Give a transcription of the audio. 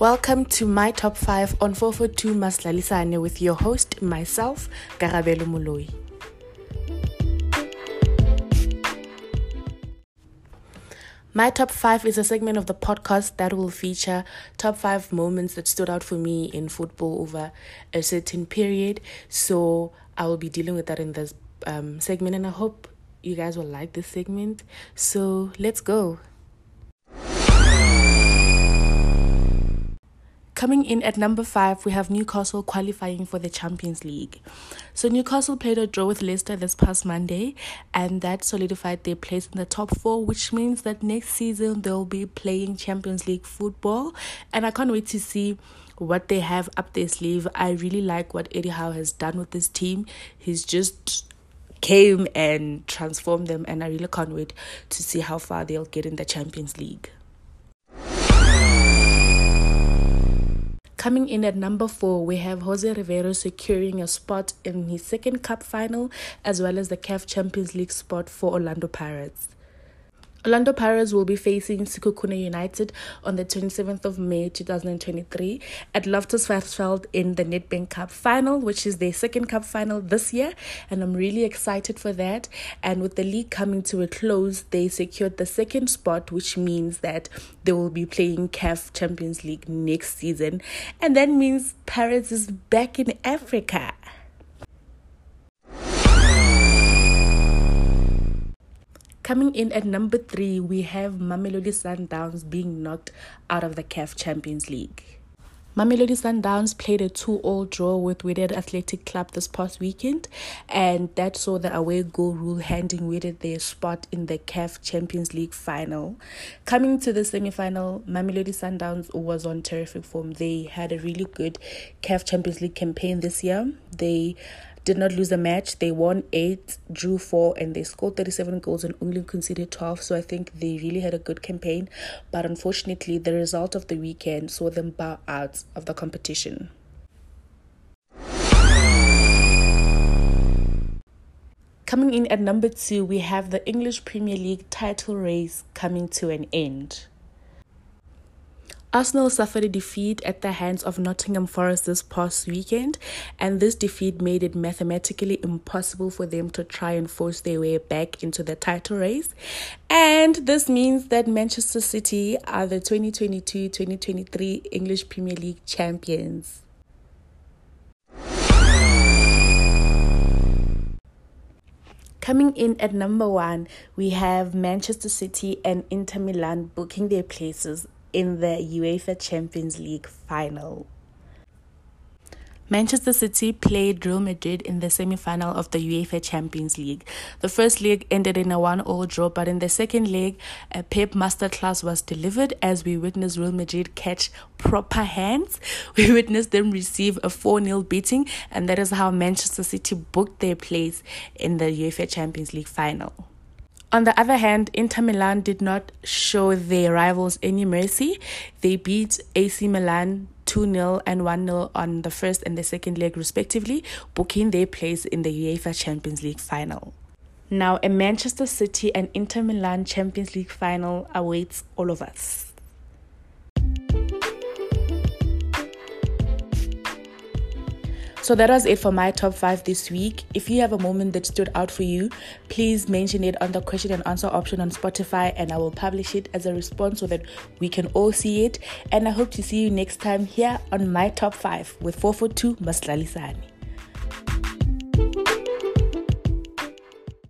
Welcome to my top 5 on 442 Maslalisane with your host, myself, Karabelo Moloi. My top 5 is a segment of the podcast that will feature top 5 moments that stood out for me in football over a certain period. So I will be dealing with that in this segment, and I hope you guys will like this segment. So let's go. Coming in at number 5, we have Newcastle qualifying for the Champions League. So Newcastle played a draw with Leicester this past Monday, and that solidified their place in the top 4, which means that next season they'll be playing Champions League football, and I can't wait to see what they have up their sleeve. I really like what Eddie Howe has done with this team. He's just came and transformed them, and I really can't wait to see how far they'll get in the Champions League. Coming in at number 4, we have Jose Rivero securing a spot in his second cup final, as well as the CAF Champions League spot for Orlando Pirates. Orlando Pirates will be facing Sekhukhune United on the 27th of May 2023 at Loftus Versfeld in the Nedbank Cup final, which is their second cup final this year, and I'm really excited for that. And with the league coming to a close, they secured the second spot, which means that they will be playing CAF Champions League next season, and that means Pirates is back in Africa. Coming in at number 3, we have Mamelodi Sundowns being knocked out of the CAF Champions League. Mamelodi Sundowns played a 2-2 draw with Wydad Athletic Club this past weekend, and that saw the away goal rule handing Wydad their spot in the CAF Champions League final. Coming to the semi-final, Mamelodi Sundowns was on terrific form. They had a really good CAF Champions League campaign this year. They did not lose a match. They won 8, drew 4, and they scored 37 goals and only conceded 12. So I think they really had a good campaign. But unfortunately, the result of the weekend saw them bow out of the competition. Coming in at number 2, we have the English Premier League title race coming to an end. Arsenal suffered a defeat at the hands of Nottingham Forest this past weekend, and this defeat made it mathematically impossible for them to try and force their way back into the title race. And this means that Manchester City are the 2022-2023 English Premier League champions. Coming in at number 1, we have Manchester City and Inter Milan booking their places in the UEFA Champions League final. Manchester City played Real Madrid in the semi-final of the UEFA Champions League. The first leg ended in a 1-1 draw, but in the second leg, a Pep masterclass was delivered as we witnessed Real Madrid catch proper hands. We witnessed them receive a 4-0 beating, and that is how Manchester City booked their place in the UEFA Champions League final. On the other hand, Inter Milan did not show their rivals any mercy. They beat AC Milan 2-0 and 1-0 on the first and the second leg respectively, booking their place in the UEFA Champions League final. Now, a Manchester City and Inter Milan Champions League final awaits all of us. So that was it for my top 5 this week. If you have a moment that stood out for you, please mention it on the question and answer option on Spotify, and I will publish it as a response so that we can all see it. And I hope to see you next time here on my top 5 with 442 Maslalisane.